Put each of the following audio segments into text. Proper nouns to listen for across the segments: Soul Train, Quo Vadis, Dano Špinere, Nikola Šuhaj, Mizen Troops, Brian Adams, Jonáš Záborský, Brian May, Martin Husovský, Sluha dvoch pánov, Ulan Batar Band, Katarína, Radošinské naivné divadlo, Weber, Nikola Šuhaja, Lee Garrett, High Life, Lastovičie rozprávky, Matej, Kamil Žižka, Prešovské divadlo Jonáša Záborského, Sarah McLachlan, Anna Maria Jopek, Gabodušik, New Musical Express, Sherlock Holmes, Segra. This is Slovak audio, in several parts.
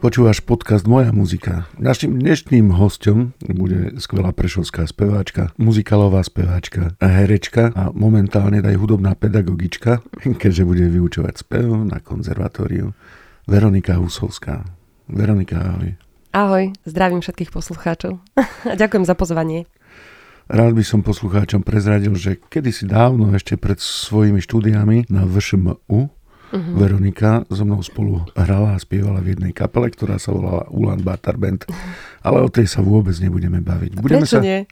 Počúvaš podcast Moja muzika. Naším dnešným hosťom bude skvelá prešovská speváčka, muzikálová speváčka a herečka a momentálne aj hudobná pedagogička, keďže bude vyučovať spev na konzervatóriu, Veronika Husovská. Veronika, ahoj. Ahoj, zdravím všetkých poslucháčov a ďakujem za pozvanie. Rád by som poslucháčom prezradil, že kedysi dávno, ešte pred svojimi štúdiami na VŠMU, Veronika so mnou spolu hrala a spievala v jednej kapele, ktorá sa volala Ulan Batar Band. Ale o tej sa vôbec nebudeme baviť. Prečo nie?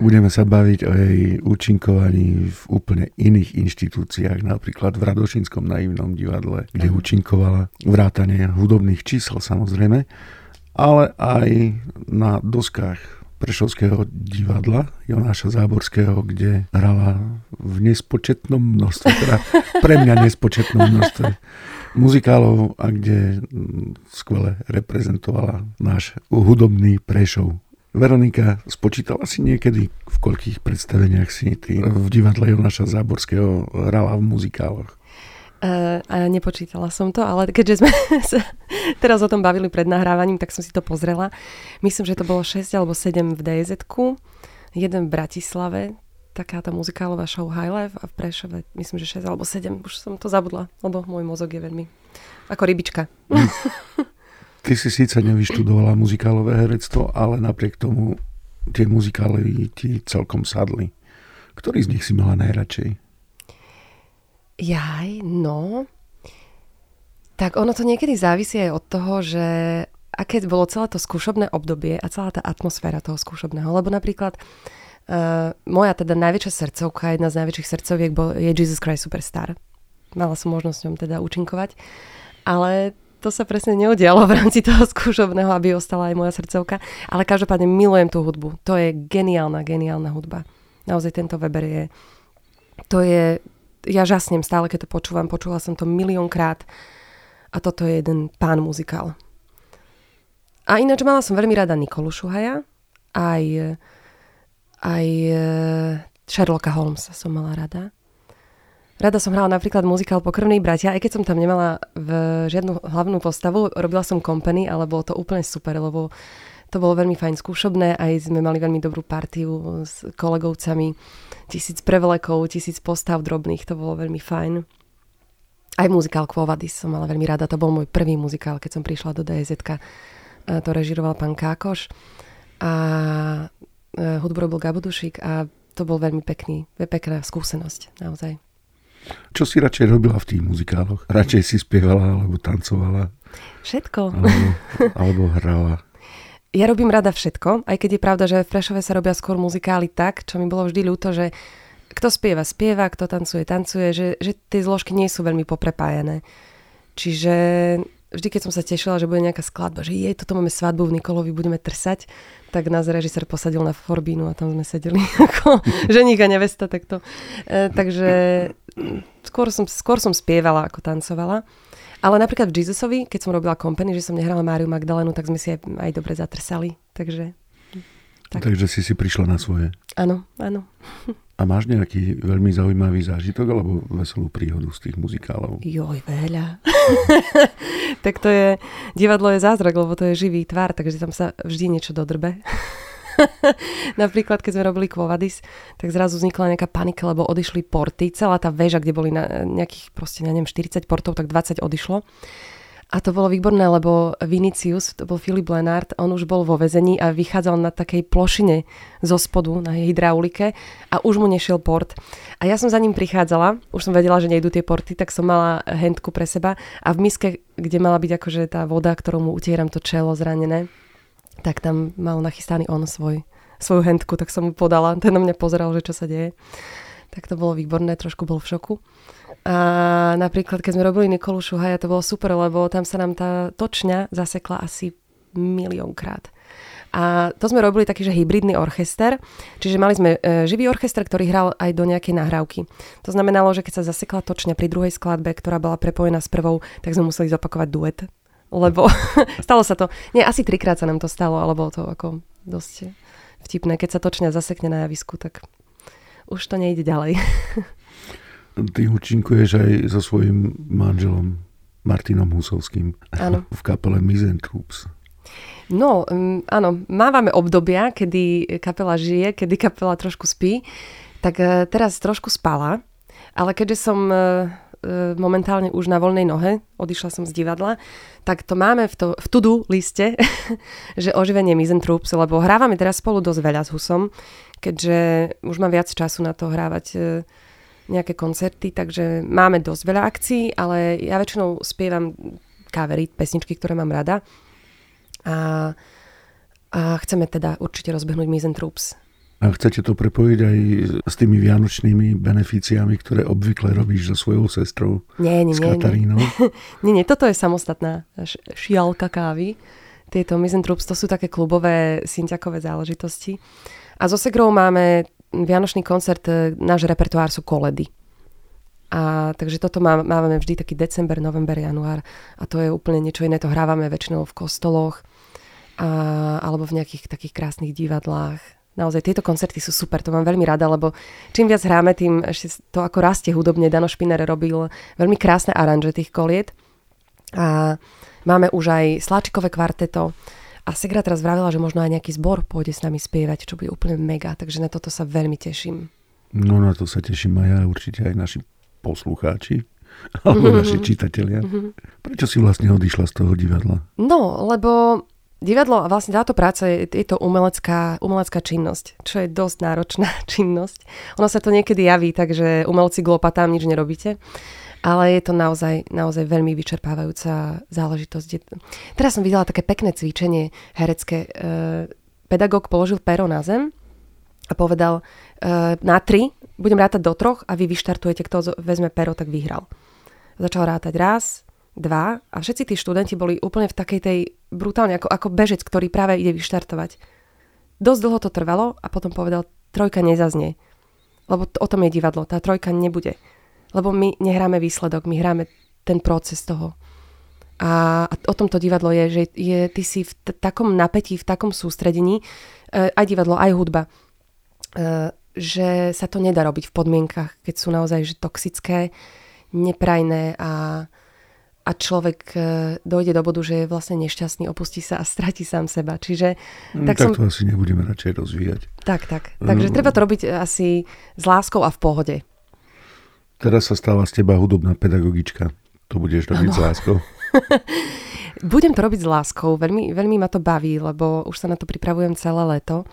Budeme sa baviť o jej účinkovaní v úplne iných inštitúciách, napríklad v Radošinskom naivnom divadle, kde účinkovala, vrátane hudobných čísel samozrejme, ale aj na doskách Prešovského divadla Jonáša Záborského, kde hrala v nespočetnom množstve, teda pre mňa nespočetnom množstve muzikálov a kde skvele reprezentovala náš hudobný Prešov. Veronika, spočítala si niekedy, v koľkých predstaveniach si ty v divadle Jonáša Záborského hrala v muzikáloch? Nepočítala som to, ale keďže sme sa teraz o tom bavili pred nahrávaním, tak som si to pozrela. Myslím, že to bolo 6 alebo 7 v DZ-ku, jeden v Bratislave, takáto muzikálová show High Life, a v Prešove myslím, že 6 alebo 7, už som to zabudla, lebo môj mozog je veľmi ako rybička. Ty si síce nevyštudovala muzikálové herectvo, ale napriek tomu tie muzikály ti celkom sadli. Ktorý z nich si mala najradšej? Jaj, no. Tak ono to niekedy závisí aj od toho, že aké bolo celé to skúšobné obdobie a celá tá atmosféra toho skúšobného. Lebo napríklad moja teda najväčšia srdcovka, jedna z najväčších srdcoviek je Jesus Christ Superstar. Mala som možnosť s ňom teda účinkovať. Ale to sa presne neudialo v rámci toho skúšobného, aby ostala aj moja srdcovka. Ale každopádne milujem tú hudbu. To je geniálna hudba. Naozaj tento Weber je... Ja žasnem stále, keď to počúvam. Počula som to miliónkrát. A toto je jeden pán muzikál. A ináč mala som veľmi rada Nikolu Šuhaja. Aj Sherlocka Holmesa som mala rada. Rada som hrala napríklad muzikál Pokrvní bratia. Aj keď som tam nemala žiadnu hlavnú postavu, robila som company, ale bolo to úplne super, lebo to bolo veľmi fajn skúšobné, aj sme mali veľmi dobrú partiu s kolegovcami. 1000 prevlekov, 1000 postav drobných, to bolo veľmi fajn. Aj muzikál Quo Vadis som mala veľmi rada, to bol môj prvý muzikál, keď som prišla do DZ-ka. To režiroval pán Kákoš a hudbu robil Gabodušik a to bol veľmi pekná skúsenosť, naozaj. Čo si radšej robila v tých muzikáloch? Radšej si spievala alebo tancovala? Všetko. Alebo hrala? Ja robím rada všetko, aj keď je pravda, že v Prešove sa robia skôr muzikály tak, čo mi bolo vždy ľúto, že kto spieva, kto tancuje, že tie zložky nie sú veľmi poprepájané. Čiže vždy, keď som sa tešila, že bude nejaká skladba, že jej, toto máme svadbu v Nikolovi, budeme trsať, tak nás režisér posadil na forbínu a tam sme sedeli ako ženík a nevesta takto. Takže skôr som spievala ako tancovala. Ale napríklad v Jesusovi, keď som robila company, že som nehrala Máriu Magdalénu, tak sme si aj dobre zatrsali. Takže si prišla na svoje. Áno. A máš nejaký veľmi zaujímavý zážitok alebo veselú príhodu z tých muzikálov? Joj, veľa. Tak to je, divadlo je zázrak, lebo to je živý tvár, takže tam sa vždy niečo dodrbe. Napríklad, keď sme robili Quo Vadis, tak zrazu vznikla nejaká panika, lebo odišli porty. Celá tá väža, kde boli nejakých proste, 40 portov, tak 20 odišlo. A to bolo výborné, lebo Vinicius, to bol Filip Lenárd, on už bol vo väzení a vychádzal na takej plošine zo spodu, na hydraulike a už mu nešiel port. A ja som za ním prichádzala, už som vedela, že nejdú tie porty, tak som mala hentku pre seba a v miske, kde mala byť akože tá voda, ktorou mu utieram to čelo zranené, tak tam mal nachystaný on svoju hentku, tak som mu podala. Ten na mňa pozeral, že čo sa deje. Tak to bolo výborné, trošku bol v šoku. A napríklad, keď sme robili Nikolu Šuhaja, to bolo super, lebo tam sa nám tá točňa zasekla asi miliónkrát. A to sme robili taký, že hybridný orchester, čiže mali sme živý orchester, ktorý hral aj do nejakej nahrávky. To znamenalo, že keď sa zasekla točňa pri druhej skladbe, ktorá bola prepojená s prvou, tak sme museli zopakovať duet. Lebo stalo sa to, asi 3-krát sa nám to stalo, ale bolo to ako dosť vtipné. Keď sa točňa zasekne na javisku, tak už to nejde ďalej. Ty účinkuješ aj so svojím manželom. Martinom Husovským v kapele Mizen Troops. No, áno, mávame obdobia, kedy kapela žije, kedy kapela trošku spí. Tak teraz trošku spala, ale keďže som momentálne už na voľnej nohe, odišla som z divadla, tak to máme v to-do liste, že oživenie Mizen Troops, lebo hrávame teraz spolu dosť veľa s Husom, keďže už mám viac času na to hrávať nejaké koncerty, takže máme dosť veľa akcií, ale ja väčšinou spievam covery, pesničky, ktoré mám rada a chceme teda určite rozbehnúť Mizen Troops. A chcete to prepojiť aj s tými vianočnými beneficiami, ktoré obvykle robíš so svojou sestrou? Nie, s Katarínou? Nie, toto je samostatná šialka kávy. Tieto Mizen Troops, to sú také klubové, synťakové záležitosti. A so Segrou máme vianočný koncert, náš repertoár sú koledy. A takže toto máme vždy taký december, november, január. A to je úplne niečo iné, to hrávame väčšinou v kostoloch alebo v nejakých takých krásnych divadlách. Naozaj, tieto koncerty sú super, to mám veľmi rada, lebo čím viac hráme, tým ešte to ako rastie hudobne. Dano Špinere robil veľmi krásne aranže tých koliet a máme už aj sláčikové kvarteto a Segra teraz vravila, že možno aj nejaký zbor pôjde s nami spievať, čo bude úplne mega, takže na toto sa veľmi teším. No na to sa teším aj ja, určite aj naši poslucháči alebo naši čitatelia. Prečo si vlastne odišla z toho divadla? No, lebo divadlo a vlastne táto práca je to umelecká činnosť, čo je dosť náročná činnosť. Ono sa to niekedy javí, takže umelci glopa, tam nič nerobíte. Ale je to naozaj veľmi vyčerpávajúca záležitosť. Teraz som videla také pekné cvičenie herecké. Pedagóg položil pero na zem a povedal na 3, budem rátať do 3 a vy vyštartujete, kto vezme pero, tak vyhral. Začal rátať 1, 2 a všetci tí študenti boli úplne v takej tej brutálne, ako bežec, ktorý práve ide vyštartovať. Dosť dlho to trvalo a potom povedal, 3 nezaznie. Lebo o tom je divadlo, tá 3 nebude. Lebo my nehráme výsledok, my hráme ten proces toho. A o tom to divadlo je, že ty si v takom napätí, v takom sústredení, aj divadlo, aj hudba, že sa to nedá robiť v podmienkach, keď sú naozaj že toxické, neprajné a človek dojde do bodu, že je vlastne nešťastný, opustí sa a stratí sám seba. Čiže tak to asi nebudeme radšej rozvíjať. Tak. Takže treba to robiť asi s láskou a v pohode. Teraz sa stáva z teba hudobná pedagogička. To budeš robiť s láskou? Budem to robiť s láskou. Veľmi, veľmi ma to baví, lebo už sa na to pripravujem celé leto.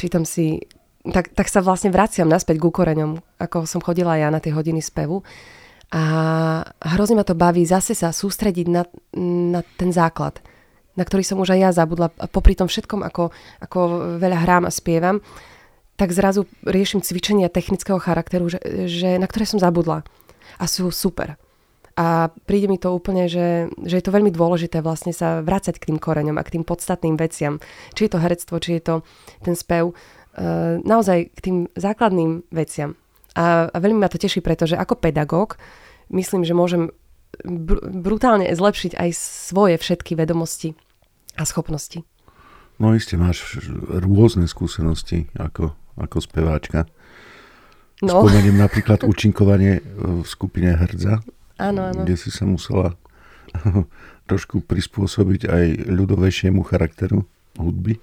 Čítam si... Tak sa vlastne vraciam naspäť ku koreňom, ako som chodila ja na tie hodiny spevu. A hrozne ma to baví zase sa sústrediť na ten základ, na ktorý som už aj ja zabudla. A popri tom všetkom, ako veľa hrám a spievam, tak zrazu riešim cvičenia technického charakteru, že na ktoré som zabudla. A sú super. A príde mi to úplne, že je to veľmi dôležité vlastne sa vrácať k tým koreňom a k tým podstatným veciam. Či je to herectvo, či je to ten spev. Naozaj k tým základným veciam. A veľmi ma to teší, pretože ako pedagóg myslím, že môžem brutálne zlepšiť aj svoje všetky vedomosti a schopnosti. No iste, máš rôzne skúsenosti ako speváčka. No. Spomeniem napríklad účinkovanie v skupine Hrdza, áno. Kde si sa musela trošku prispôsobiť aj ľudovejšiemu charakteru hudby.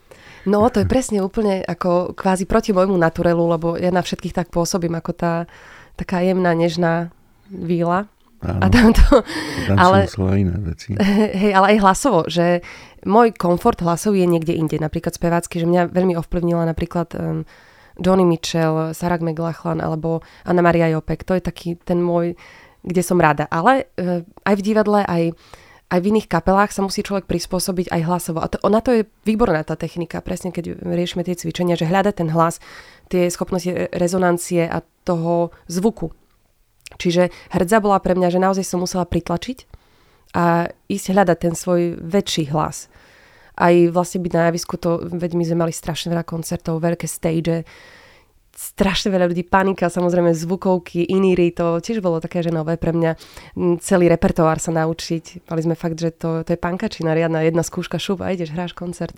No, to je presne úplne ako kvázi proti môjmu naturelu, lebo ja na všetkých tak pôsobím, ako tá taká jemná, nežná víla. Áno, a tam ale, som musela iné veci. Hej, ale aj hlasovo, že môj komfort hlasov je niekde inde. Napríklad spevácky, že mňa veľmi ovplyvnila napríklad Joni Mitchell, Sarah McLachlan alebo Anna Maria Jopek. To je taký ten môj, kde som rada. Ale aj v divadle, aj v iných kapelách sa musí človek prispôsobiť aj hlasovo. A na to je výborná tá technika, presne keď riešime tie cvičenia, že hľadať ten hlas, tie schopnosti rezonancie a toho zvuku. Čiže Hrdza bola pre mňa, že naozaj som musela pritlačiť a ísť hľadať ten svoj väčší hlas. Aj vlastne byť na javisku, veď my sme mali strašne veľa koncertov, veľké stage, strašne veľa ľudí, panika, samozrejme zvukovky, iníry, to tiež bolo také, že nové pre mňa, celý repertoár sa naučiť. Mali sme fakt, že to je pankačina riadna, jedna skúška, šup a ideš, hráš koncert.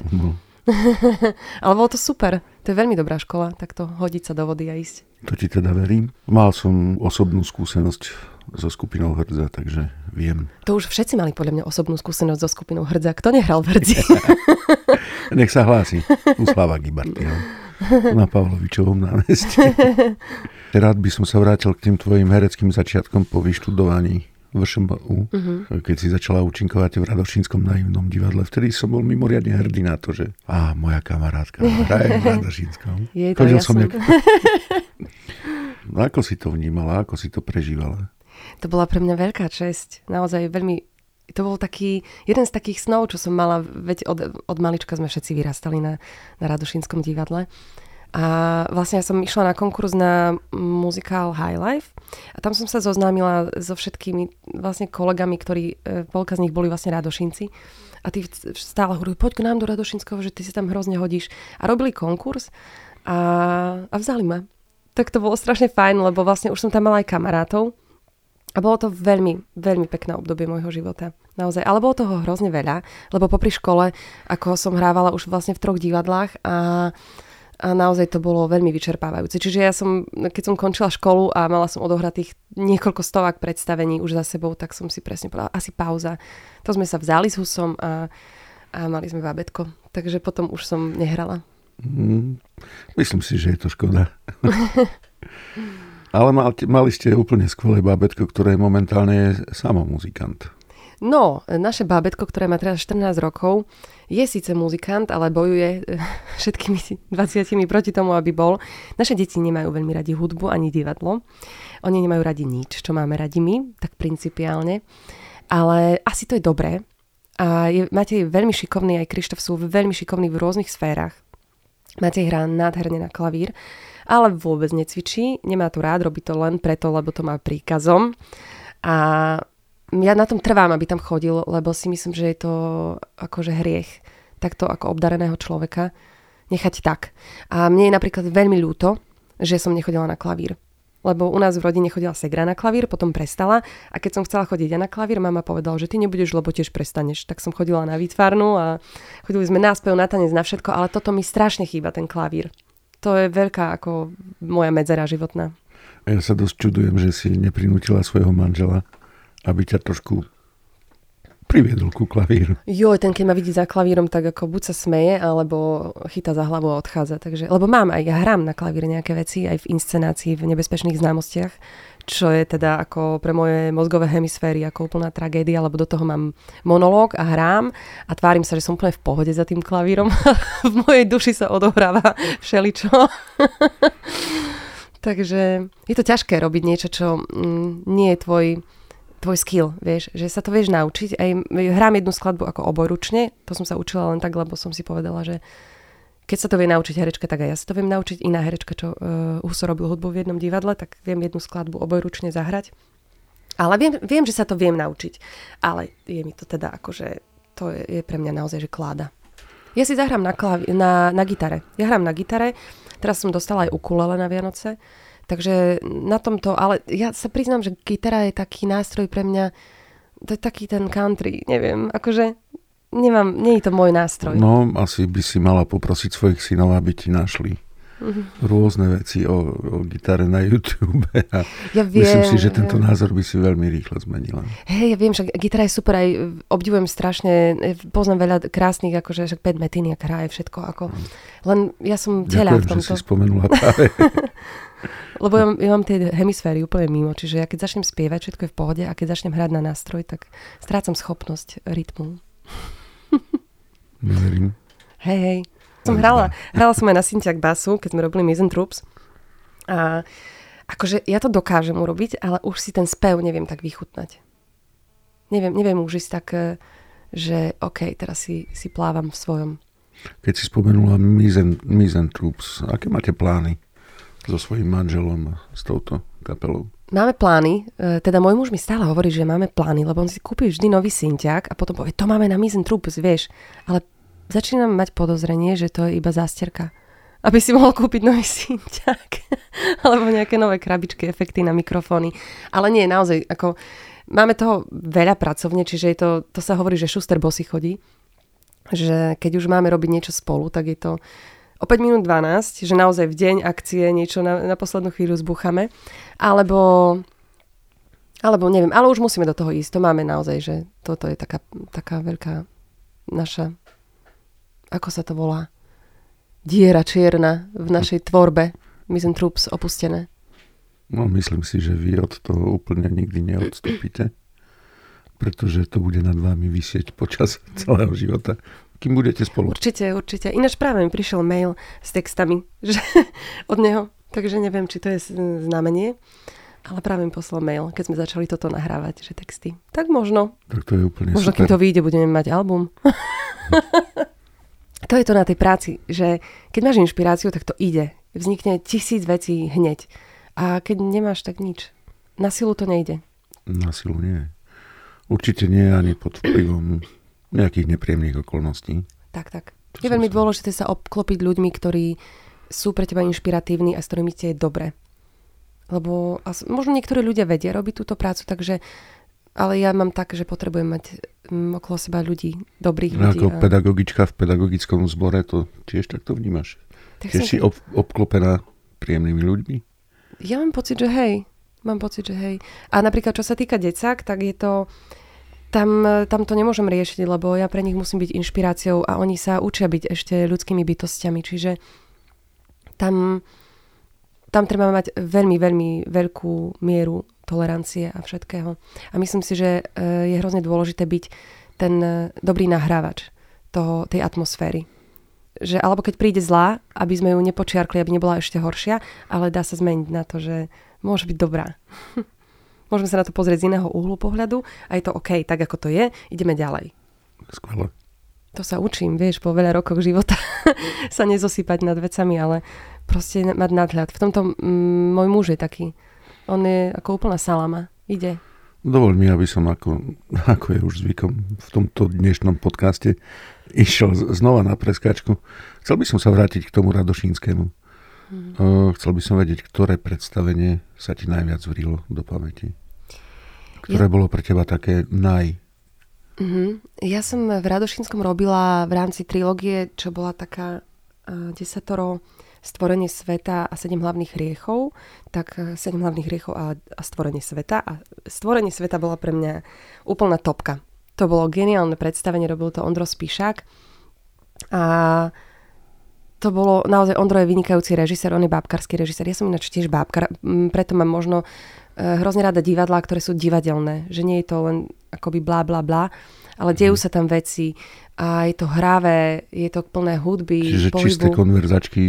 Ale bolo to super, to je veľmi dobrá škola, takto hodiť sa do vody a ísť. To ti teda verím. Mal som osobnú skúsenosť so skupinou Hrdza, takže viem. To už všetci mali podľa mňa osobnú skúsenosť so skupinou Hrdza. Kto nehral v Hrdzi? Nech sa hlási. Uslava Gibartyho. Na Pavlovičovom námestí. Rád by som sa vrátil k tým tvojim hereckým začiatkom po vyštudovaní VŠMU, keď si začala účinkovať v Radošinskom naivnom divadle. Vtedy som bol mimoriadne hrdý na to, že moja kamarátka hraje v Radošinskom. Chodil som nejak... Ako si to vnímala? Ako si to prežívala? To bola pre mňa veľká česť. Naozaj veľmi... To bol taký, jeden z takých snov, čo som mala, veď od malička sme všetci vyrastali na Radošinskom divadle. A vlastne ja som išla na konkurs na muzikál High Life a tam som sa zoznámila so všetkými vlastne kolegami, ktorí, polka z nich boli vlastne Radošinci. A tí stále hovorili, poď k nám do Radošinského, že ty si tam hrozne hodíš. A robili konkurs a vzali ma. Tak to bolo strašne fajn, lebo vlastne už som tam mala aj kamarátov. A bolo to veľmi, veľmi pekné obdobie môjho života. Naozaj. Ale bolo toho hrozne veľa, lebo popri škole, ako som hrávala už vlastne v 3 divadlách a naozaj to bolo veľmi vyčerpávajúce. Čiže ja som, keď som končila školu a mala som odohratých niekoľko stovák predstavení už za sebou, tak som si presne povedala, asi pauza. To sme sa vzali s Husom a mali sme bábätko. Takže potom už som nehrala. Myslím si, že je to škoda. Ale mali ste úplne skvelé bábätko, ktoré momentálne je samo muzikant. No, naše bábätko, ktoré má teraz 14 rokov, je síce muzikant, ale bojuje všetkými 20 proti tomu, aby bol. Naše deti nemajú veľmi radi hudbu ani divadlo. Oni nemajú radi nič, čo máme radi my, tak principiálne. Ale asi to je dobré. A Matej je veľmi šikovný, aj Krištof sú veľmi šikovní v rôznych sférach. Matej hrá nádherne na klavír, ale vôbec necvičí, nemá to rád, robí to len preto, lebo to má príkazom. A ja na tom trvám, aby tam chodil, lebo si myslím, že je to akože hriech takto ako obdareného človeka nechať tak. A mne je napríklad veľmi ľúto, že som nechodila na klavír. Lebo u nás v rodine chodila Segra na klavír, potom prestala a keď som chcela chodiť ja na klavír, mama povedala, že ty nebudeš, lebo tiež prestaneš. Tak som chodila na výtvarnú a chodili sme na spev, na tanec, na všetko, ale toto mi strašne chýba, ten klavír. To je veľká ako moja medzera životná. Ja sa dosť čudujem, že si neprinútila svojho manžela, aby ťa trošku priviedol ku klavíru. Joj, ten keď ma vidí za klavírom, tak ako buď sa smeje, alebo chytá za hlavu a odchádza. Takže, lebo mám aj, ja hrám na klavír nejaké veci, aj v inscenácii, v nebezpečných známostiach, čo je teda ako pre moje mozgové hemisféry ako úplná tragédia, lebo do toho mám monológ a hrám a tvárim sa, že som úplne v pohode za tým klavírom. V mojej duši sa odohráva všeličo. Takže je to ťažké robiť niečo, čo nie je tvoj skill, vieš, že sa to vieš naučiť. Aj hrám jednu skladbu ako oboručne, to som sa učila len tak, lebo som si povedala, že keď sa to vie naučiť herečka, tak aj ja sa to viem naučiť. Iná herečka, čo Huso robil hudbu v jednom divadle, tak viem jednu skladbu oboručne zahrať. Ale viem, že sa to viem naučiť. Ale je mi to teda akože, to je pre mňa naozaj, že kláda. Ja si zahrám na gitare. Ja hrám na gitare, teraz som dostala aj ukulele na Vianoce. Takže na tomto, ale ja sa priznám, že gitara je taký nástroj pre mňa, to je taký ten country, neviem, akože nemám, nie je to môj nástroj. No, asi by si mala poprosiť svojich synov, aby ti našli rôzne veci o gitare na YouTube. Ja viem, myslím si, že tento názor by si veľmi rýchlo zmenila. Hej, ja viem, že gitara je super, aj obdivujem strašne, poznám veľa krásnych, akože však Pat Metiniak hraje všetko, ako, len ja som teľa v tomto. Ďakujem, že si spomenula práve. Lebo ja mám tie hemisféry úplne mimo, čiže ja keď začnem spievať, všetko je v pohode a keď začnem hrať na nástroj, tak strácam schopnosť rytmu. Neverím. Hej. Som hrala som aj na syntiak basu, keď sme robili Mizen Troops. A akože ja to dokážem urobiť, ale už si ten spev neviem tak vychutnať. Neviem už ísť tak, že OK, teraz si plávam v svojom. Keď si spomenula Mizen Troops, aké máte plány? So svojím manželom, s touto kapelou. Máme plány, teda môj muž mi stále hovorí, že máme plány, lebo on si kúpi vždy nový synťák a potom povie, to máme na Mizen Troops, vieš. Ale začínam mať podozrenie, že to je iba zásterka. Aby si mohol kúpiť nový synťák. Alebo nejaké nové krabičky, efekty na mikrofóny. Ale nie, naozaj, ako máme toho veľa pracovne, čiže je to sa hovorí, že šuster bosy chodí. Že keď už máme robiť niečo spolu, tak je to o 5 minút 12, že naozaj v deň akcie niečo na poslednú chvíľu zbúchame. Alebo Alebo neviem, ale už musíme do toho ísť. To máme naozaj, že toto je taká veľká naša, ako sa to volá, diera čierna v našej tvorbe. Mizen Troops opustené. No, myslím si, že vy od toho úplne nikdy neodstúpite, pretože to bude nad vámi visieť počas celého života. Kým budete spolu. Určite. Ináč práve mi prišiel mail s textami že, od neho, takže neviem, či to je znamenie. Ale práve mi poslal mail, keď sme začali toto nahrávať, že texty. Tak možno. Tak to je úplne možno, super. Kým to vyjde, budeme mať album. To je to na tej práci, že keď máš inšpiráciu, tak to ide. Vznikne 1000 vecí hneď. A keď nemáš, tak nič. Na silu to nejde. Na silu nie. Určite nie, ani pod vplyvom nejakých nepríjemných okolností. Tak. Je veľmi dôležité sa obklopiť ľuďmi, ktorí sú pre teba inšpiratívni a s ktorými ti je dobre. Lebo možno niektorí ľudia vedia robiť túto prácu, takže ale ja mám tak, že potrebujem mať okolo seba ľudí, dobrých ľudí. Ako pedagogička v pedagogickom zbore, to tiež takto vnímaš? Tak tiež si obklopená príjemnými ľuďmi? Ja mám pocit, že hej. A napríklad, čo sa týka decák, tak je to... Tam to nemôžem riešiť, lebo ja pre nich musím byť inšpiráciou a oni sa učia byť ešte ľudskými bytostiami, čiže tam treba mať veľmi, veľmi veľkú mieru tolerancie a všetkého. A myslím si, že je hrozne dôležité byť ten dobrý nahrávač tej atmosféry. Že, alebo keď príde zlá, aby sme ju nepočiarkli, aby nebola ešte horšia, ale dá sa zmeniť na to, že môže byť dobrá. Môžeme sa na to pozrieť z iného uhlu pohľadu a je to OK, tak ako to je, ideme ďalej. Skvelé. To sa učím, vieš, po veľa rokoch života sa nezosýpať nad vecami, ale proste mať nadhľad. V tomto môj muž je taký. On je ako úplná salama. Ide. Dovoľ mi, aby som, ako je už zvykom v tomto dnešnom podcaste, išiel znova na preskáčku. Chcel by som sa vrátiť k tomu Radošínskému. Chcel by som vedieť, ktoré predstavenie sa ti najviac vrilo do pamäti. Ktoré bolo pre teba také naj... Ja som v Radošinskom robila v rámci trilógie, čo bola taká 10 stvorenie sveta a 7 hlavných hriechov, tak 7 hlavných hriechov a stvorenie sveta. A stvorenie sveta bola pre mňa úplná topka. To bolo geniálne predstavenie, robil to Ondro Spíšák. A to bolo naozaj, Ondro je vynikajúci režisér, on je bábkarský režisér. Ja som ináč tiež bábkar, preto mám možno hrozne rada divadlá, ktoré sú divadelné. Že nie je to len akoby blá, blá, blá. Ale dejú sa tam veci a je to hravé, je to plné hudby, čiže pohybu. Čisté konverzačky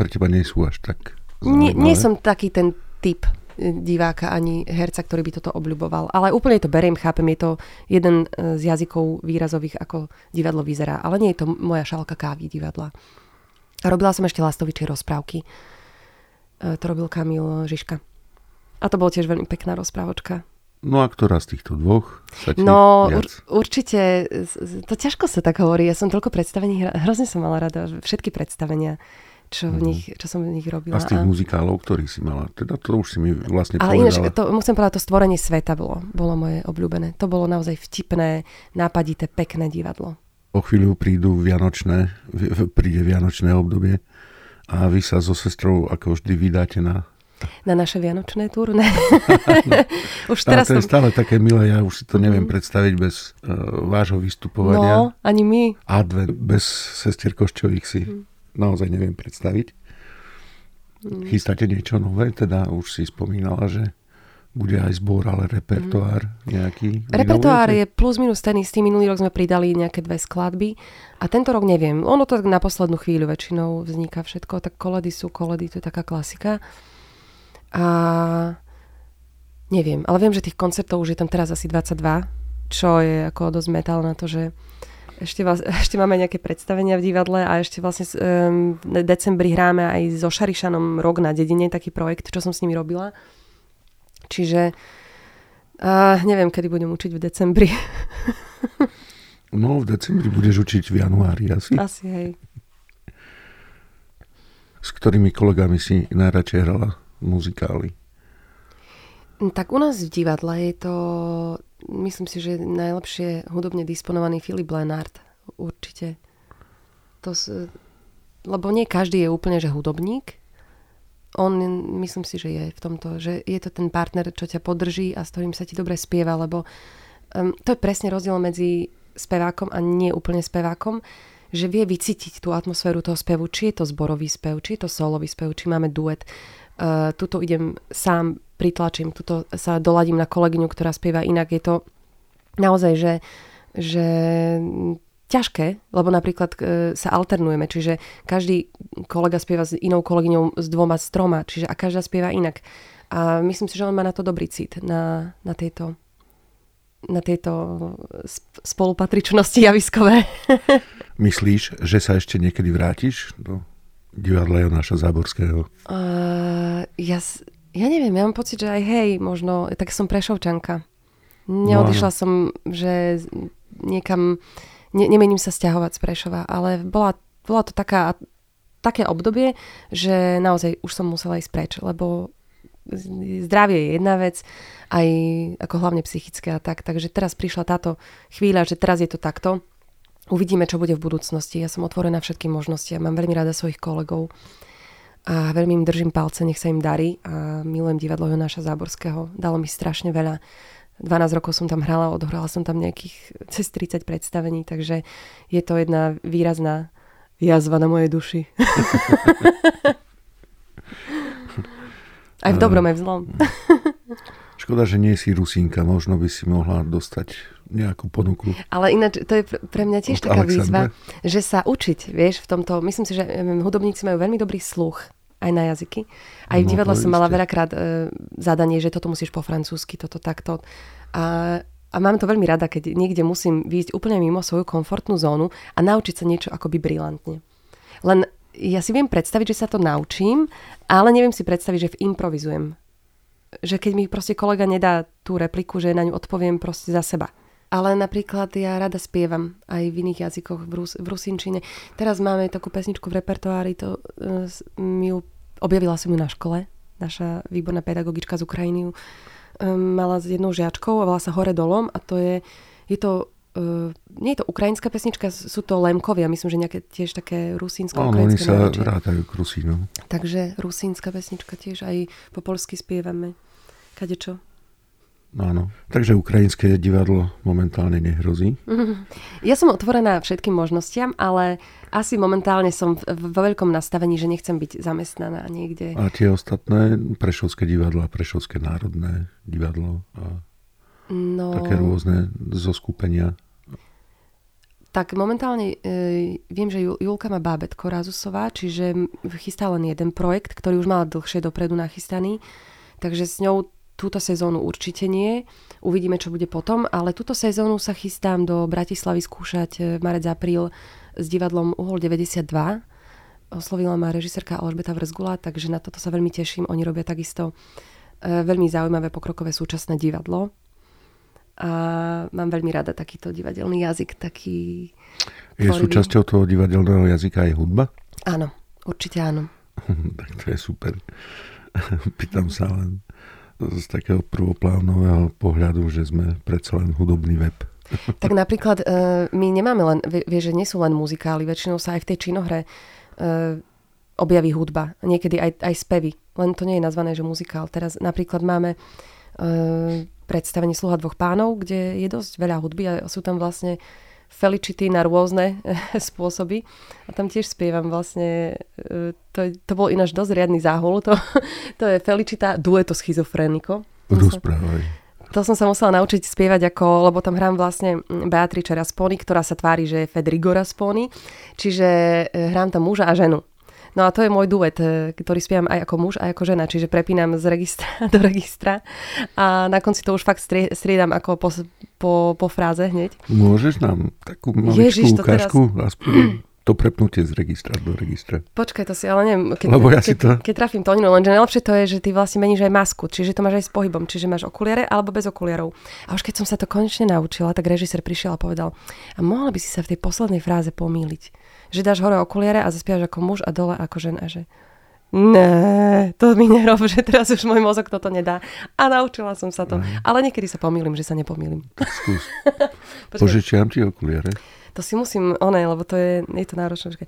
pre teba nie sú až tak... Nie som taký ten typ diváka ani herca, ktorý by toto obľuboval. Ale úplne to beriem, chápem. Je to jeden z jazykov výrazových, ako divadlo vyzerá. Ale nie je to moja šálka kávy divadla. A robila som ešte Lastovičie rozprávky. To robil Kamil Žižka. A to bola tiež veľmi pekná rozprávočka. No a ktorá z týchto dvoch sa ti viac? Určite, to ťažko sa tak hovorí. Ja som toľko predstavení, hrozne som mala rada všetky predstavenia, čo som v nich robila. A z tých muzikálov, ktorý si mala, teda to už si mi vlastne povedala. Ale ináč, musím povedať, to stvorenie sveta bolo moje obľúbené. To bolo naozaj vtipné, nápadité, pekné divadlo. O chvíľu príde vianočné obdobie a vy sa so sestrou ako vždy vydáte na naše vianočné turné. Už teraz to je stále také milé, ja už si to neviem predstaviť bez vášho vystupovania. No, ani my. Advent bez sestier Koščových si naozaj neviem predstaviť. Chystáte niečo nové? Teda už si spomínala, že bude aj zbor, ale repertoár nejaký? Repertoár je plus minus ten istý. Minulý rok sme pridali nejaké 2 skladby a tento rok neviem. Ono to na poslednú chvíľu väčšinou vzniká všetko. Tak koledy, to je taká klasika. A neviem, ale viem, že tých koncertov už je tam teraz asi 22, čo je ako dosť metal na to, že ešte máme nejaké predstavenia v divadle a ešte vlastne v decembri hráme aj so Šarišanom Rok na dedine, taký projekt, čo som s nimi robila. Čiže neviem, kedy budem učiť v decembri. No, v decembri budeš učiť v januári asi. Asi, hej. S ktorými kolegami si najradšej hrala muzikály? Tak u nás v divadle je to, myslím si, že najlepšie hudobne disponovaný Filip Lenárd. Určite. Lebo nie každý je úplne, že hudobník, on, myslím si, že je v tomto, že je to ten partner, čo ťa podrží a s ktorým sa ti dobre spieva, lebo to je presne rozdiel medzi spevákom a nie úplne spevákom, že vie vycítiť tú atmosféru toho spevu, či je to zborový spev, či je to solový spev, či máme duet. Tuto idem sám, pritlačím, tuto sa doladím na kolegyňu, ktorá spieva inak. Je to naozaj, že ťažké, lebo napríklad sa alternujeme, čiže každý kolega spieva s inou kolegyňou, s dvoma, s troma, čiže a každá spieva inak. A myslím si, že on má na to dobrý cít, na tieto spolupatričnosti javiskové. Myslíš, že sa ešte niekedy vrátiš do divadla Jonáša Záborského? Ja neviem, ja mám pocit, že aj hej, možno, tak som Prešovčanka. Neodišla som, že niekam, nemením sa sťahovať z Prešova, ale bola to také obdobie, že naozaj už som musela ísť preč, lebo zdravie je jedna vec, aj ako hlavne psychické a tak. Takže teraz prišla táto chvíľa, že teraz je to takto. Uvidíme, čo bude v budúcnosti. Ja som otvorená všetkým možnostiam. Mám veľmi rada svojich kolegov a veľmi im držím palce, nech sa im darí. A milujem divadlo Jonáša Záborského. Dalo mi strašne veľa. 12 rokov som tam hrala, odohrala som tam nejakých cez 30 predstavení, takže je to jedna výrazná jazva na mojej duši. Aj v dobrom, aj v zlom. Škoda, že nie si Rusínka. Možno by si mohla dostať nejakú ponuku. Ale ináč, to je pre mňa tiež taká výzva, že sa učiť, vieš, v tomto. Myslím si, že hudobníci majú veľmi dobrý sluch aj na jazyky. Aj v divadle som mala veľakrát zadanie, že toto musíš po francúzsky, toto takto. A mám to veľmi rada, keď niekde musím výjsť úplne mimo svoju komfortnú zónu a naučiť sa niečo akoby brilantne. Len ja si viem predstaviť, že sa to naučím, ale neviem si predstaviť, že improvizujem. Že keď mi proste kolega nedá tú repliku, že na ňu odpoviem proste za seba. Ale napríklad ja rada spievam aj v iných jazykoch, v rusínčine. Teraz máme takú pesničku v repertoári, objavila som ju na škole. Naša výborná pedagogička z Ukrajiny mala s jednou žiačkou a volá sa Hore dolom a to je to nie je to ukrajinská pesnička, sú to Lemkovia, myslím, že nejaké tiež také rusínsko-ukrajinské. Oni sa vrátajú k Rusínom. Takže rusínska pesnička tiež aj po polsky spievame. Kadečo? Áno. Takže ukrajinské divadlo momentálne nehrozí? Ja som otvorená všetkým možnostiam, ale asi momentálne som vo veľkom nastavení, že nechcem byť zamestnaná niekde. A tie ostatné? Prešovské divadlo a Prešovské národné divadlo a také rôzne zoskupenia. Tak momentálne viem, že Julka má bábätko Rázusová, čiže chystá len jeden projekt, ktorý už mala dlhšie dopredu nachystaný. Takže s ňou túto sezónu určite nie. Uvidíme, čo bude potom. Ale túto sezónu sa chystám do Bratislavy skúšať marec-apríl s divadlom Uhol 92. Oslovila ma režisérka Alžbeta Vrzgula, takže na toto sa veľmi teším. Oni robia takisto veľmi zaujímavé pokrokové súčasné divadlo. A mám veľmi rada takýto divadelný jazyk, taký... Je súčasťou toho divadelného jazyka aj hudba? Áno, určite áno. Tak to je super. Pýtam sa len z takého prvoplánového pohľadu, že sme predsa len hudobný web. Tak napríklad my nemáme len, vieš, že nie sú len muzikály, väčšinou sa aj v tej činohre objaví hudba, niekedy aj spevy, len to nie je nazvané, že muzikál. Teraz napríklad máme... predstavenie Sluha dvoch pánov, kde je dosť veľa hudby a sú tam vlastne felicity na rôzne spôsoby. A tam tiež spievam vlastne, to bol ináč dosť riadny záhul, to je felicita dueto schizofréniko. To som sa musela naučiť spievať lebo tam hrám vlastne Beatrice Rasponi, ktorá sa tvári, že je Federico Rasponi, čiže hrám tam muža a ženu. No a to je môj duet, ktorý spievam aj ako muž, aj ako žena, čiže prepínam z registra do registra a na konci to už fakt striedam ako po fráze hneď. Môžeš nám takú maličkú ukážku, aspoň to prepnutie z registra do registra? Počkaj, to si ale neviem, keď trafím to inú, lenže najlepšie to je, že ty vlastne meníš aj masku, čiže to máš aj s pohybom, čiže máš okuliare alebo bez okuliarov. A už keď som sa to konečne naučila, tak režisér prišiel a povedal: "A mohla by si sa v tej poslednej fráze pomýliť, že dáš hore okuliare a zaspievaš ako muž a dole ako žena." Že ne, to mi nerob, že teraz už môj mozog toto nedá. A naučila som sa to. Aha. Ale niekedy sa pomýlim, že sa nepomýlim. Skús. Požičiam ti okuliare. To si musím, lebo to je to náročné.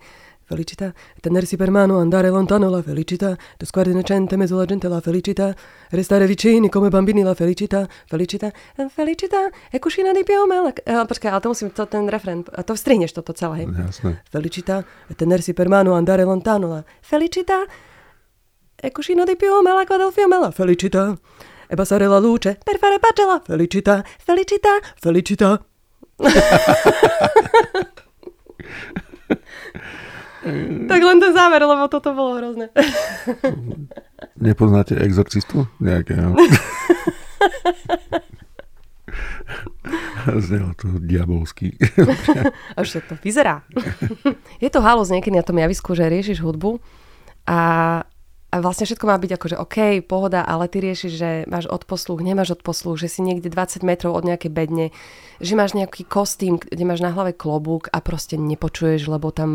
felicità, tenersi per mano, andare lontano, la felicità, tu sguardi innocente, mezzo la gente, la felicità, restare vicini come bambini, la felicità, felicità, felicità, è cucina di piume, počkaj, ale to musím, to ten refrén, a to vstrihneš toto celé. Jasné. Felicità, tenersi per mano, andare lontano, la felicità, è cucina di piume, l'acqua del fiume, la felicità, e passare la luce, per fare pace, la felicità, felicità, felicità. Tak len ten záver, lebo toto bolo hrozné. Nepoznáte exorcistu? Nejakého. Znelo to diabolský. Až sa to vyzerá. Je to halos niekedy na tom javisku, že riešiš hudbu a vlastne všetko má byť akože OK, pohoda, ale ty riešiš, že máš odposluch, nemáš odposluch, že si niekde 20 metrov od nejakej bedne, že máš nejaký kostým, kde máš na hlave klobúk a proste nepočuješ, lebo tam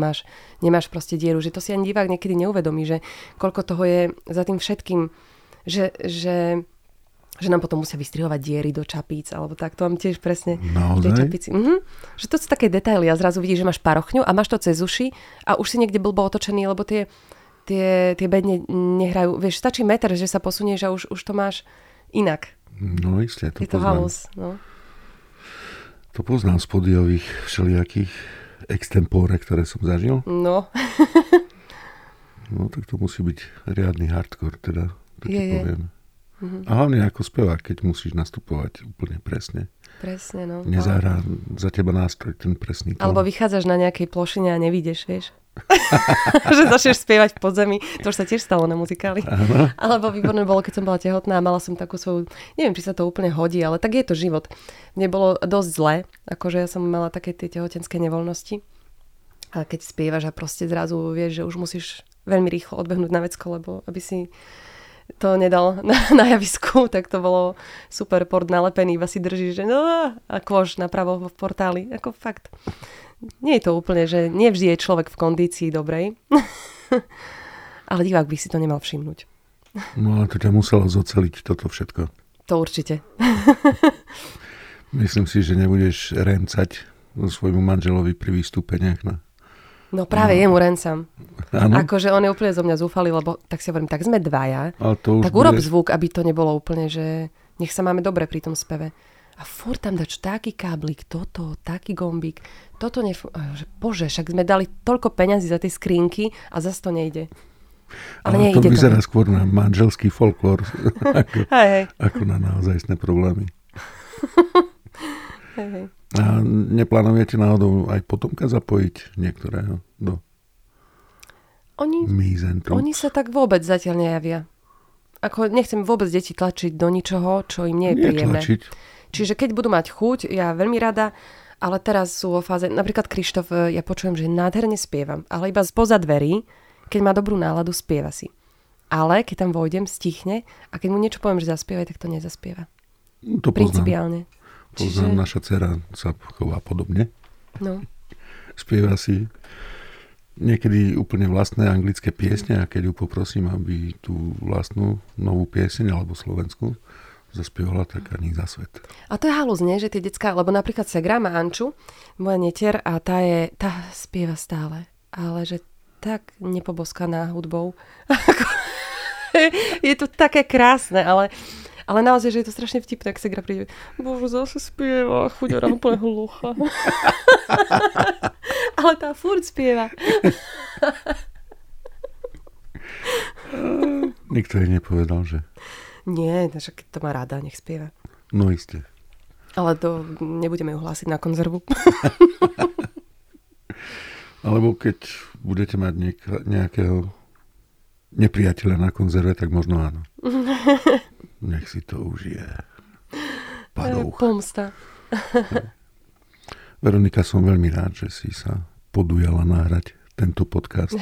nemáš proste dieru. Že to si ani divák niekedy neuvedomí, že koľko toho je za tým všetkým, že nám potom musia vystrihovať diery do čapíc, alebo tak, to mám tiež presne. Naozaj? Že to sú také detaily a zrazu vidíš, že máš parochňu a máš to cez uši a už si niekde blbo otočený, lebo tie bedne nehrajú. Vieš, stačí meter, že sa posunieš a už to máš inak. No isté, to poznám. Je to halus, no. To poznám z podiových všelijakých extempore, ktoré som zažil. No. No, tak to musí byť riadny hardcore, teda, to ti poviem. A hlavne ako spevák, keď musíš nastupovať úplne presne. Presne, no. Nezahrá za teba nástroj ten presný tón. Alebo vychádzaš na nejakej plošine a nevidíš, vieš. Že začneš spievať v podzemí. To už sa tiež stalo na muzikáli. Aha. Alebo výborné bolo, keď som bola tehotná a mala som takú svoju, neviem, či sa to úplne hodí, ale tak je to život. Mne bolo dosť zle, akože ja som mala také tie tehotenské nevoľnosti. A keď spievaš a proste zrazu vieš, že už musíš veľmi rýchlo odbehnúť na vecko, lebo aby si to nedal na javisku, tak to bolo super port nalepený, iba si držíš, že no, a kôž napravo v portáli. Ako fakt. Nie je to úplne, že nevždy je človek v kondícii dobrej. Ale divák by si to nemal všimnúť. No ale to ťa muselo zoceliť toto všetko. To určite. Myslím si, že nebudeš remcať svojmu manželovi pri výstupeniach na... No práve jemu rencam. Akože on je úplne zo mňa zúfalý, lebo tak si hovorím, tak sme dvaja, tak urob zvuk, aby to nebolo úplne, že nech sa máme dobre pri tom speve. A furt tam dač taký káblik, toto, taký gombík, toto Bože, však sme dali toľko peňazí za tie skrinky a zase to nejde. Ale to vyzerá skôr na manželský folklór, ako na naozajstné problémy. Hej. A neplánujete náhodou aj potomka zapojiť niektorého do Mizen Troops? Oni sa tak vôbec zatiaľ nejavia. Ako nechcem vôbec deti tlačiť do ničoho, čo im nie je príjemné. Tlačiť. Čiže keď budú mať chuť, ja veľmi rada, ale teraz sú vo fáze, napríklad Krištof, ja počujem, že nádherne spievam, ale iba spoza dverí, keď má dobrú náladu, spieva si. Ale keď tam vojdem, stichne a keď mu niečo poviem, že zaspievaj, tak to nezaspieva. To principiálne. Poznám, naša dcera sa chová podobne. No. Spieva si niekedy úplne vlastné anglické piesne a keď ju poprosím, aby tú vlastnú novú pieseň alebo slovenskú zaspievala, tak ani za svet. A to je halus, nie? Že tie decká, lebo napríklad Segra má Anču, moja netier, a tá spieva stále. Ale že tak nepoboskaná hudbou. Je to také krásne, ale naozaj, že je to strašne vtipné, ak Segra príde. Bože, zase spieva, chuďara úplne hlucha. Ale tá furt spieva. Nikto jej nepovedal, že? Nie, však to má rada, nech spieva. No isté. Ale to nebudeme ju hlásiť na konzervu. Alebo keď budete mať nejakého nepriateľa na konzerve, tak možno áno. Nech si to užije. Padoucha. Pomsta. Veronika, som veľmi rád, že si sa podujala nahrať tento podcast.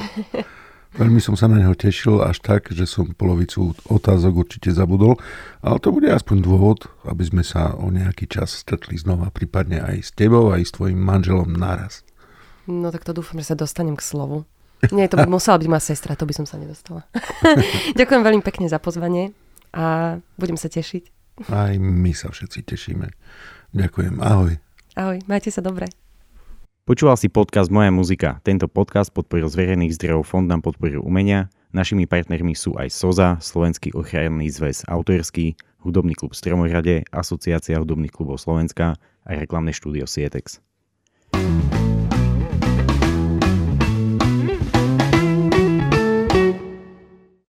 Veľmi som sa na neho tešil, až tak, že som polovicu otázok určite zabudol, ale to bude aspoň dôvod, aby sme sa o nejaký čas stretli znova, prípadne aj s tebou, aj s tvojim manželom naraz. No tak to dúfam, že sa dostanem k slovu. Nie, to by musela byť moja sestra, to by som sa nedostala. Ďakujem veľmi pekne za pozvanie. A budem sa tešiť. Aj my sa všetci tešíme. Ďakujem. Ahoj. Ahoj. Majte sa dobre. Počúval si podcast Moja muzika. Tento podcast podporil z verejných zdrojov Fond na podporu umenia. Našimi partnermi sú aj SOZA, Slovenský ochranný zväz autorský, Hudobný klub Stromorade, Asociácia hudobných klubov Slovenska a reklamné štúdio Sietex.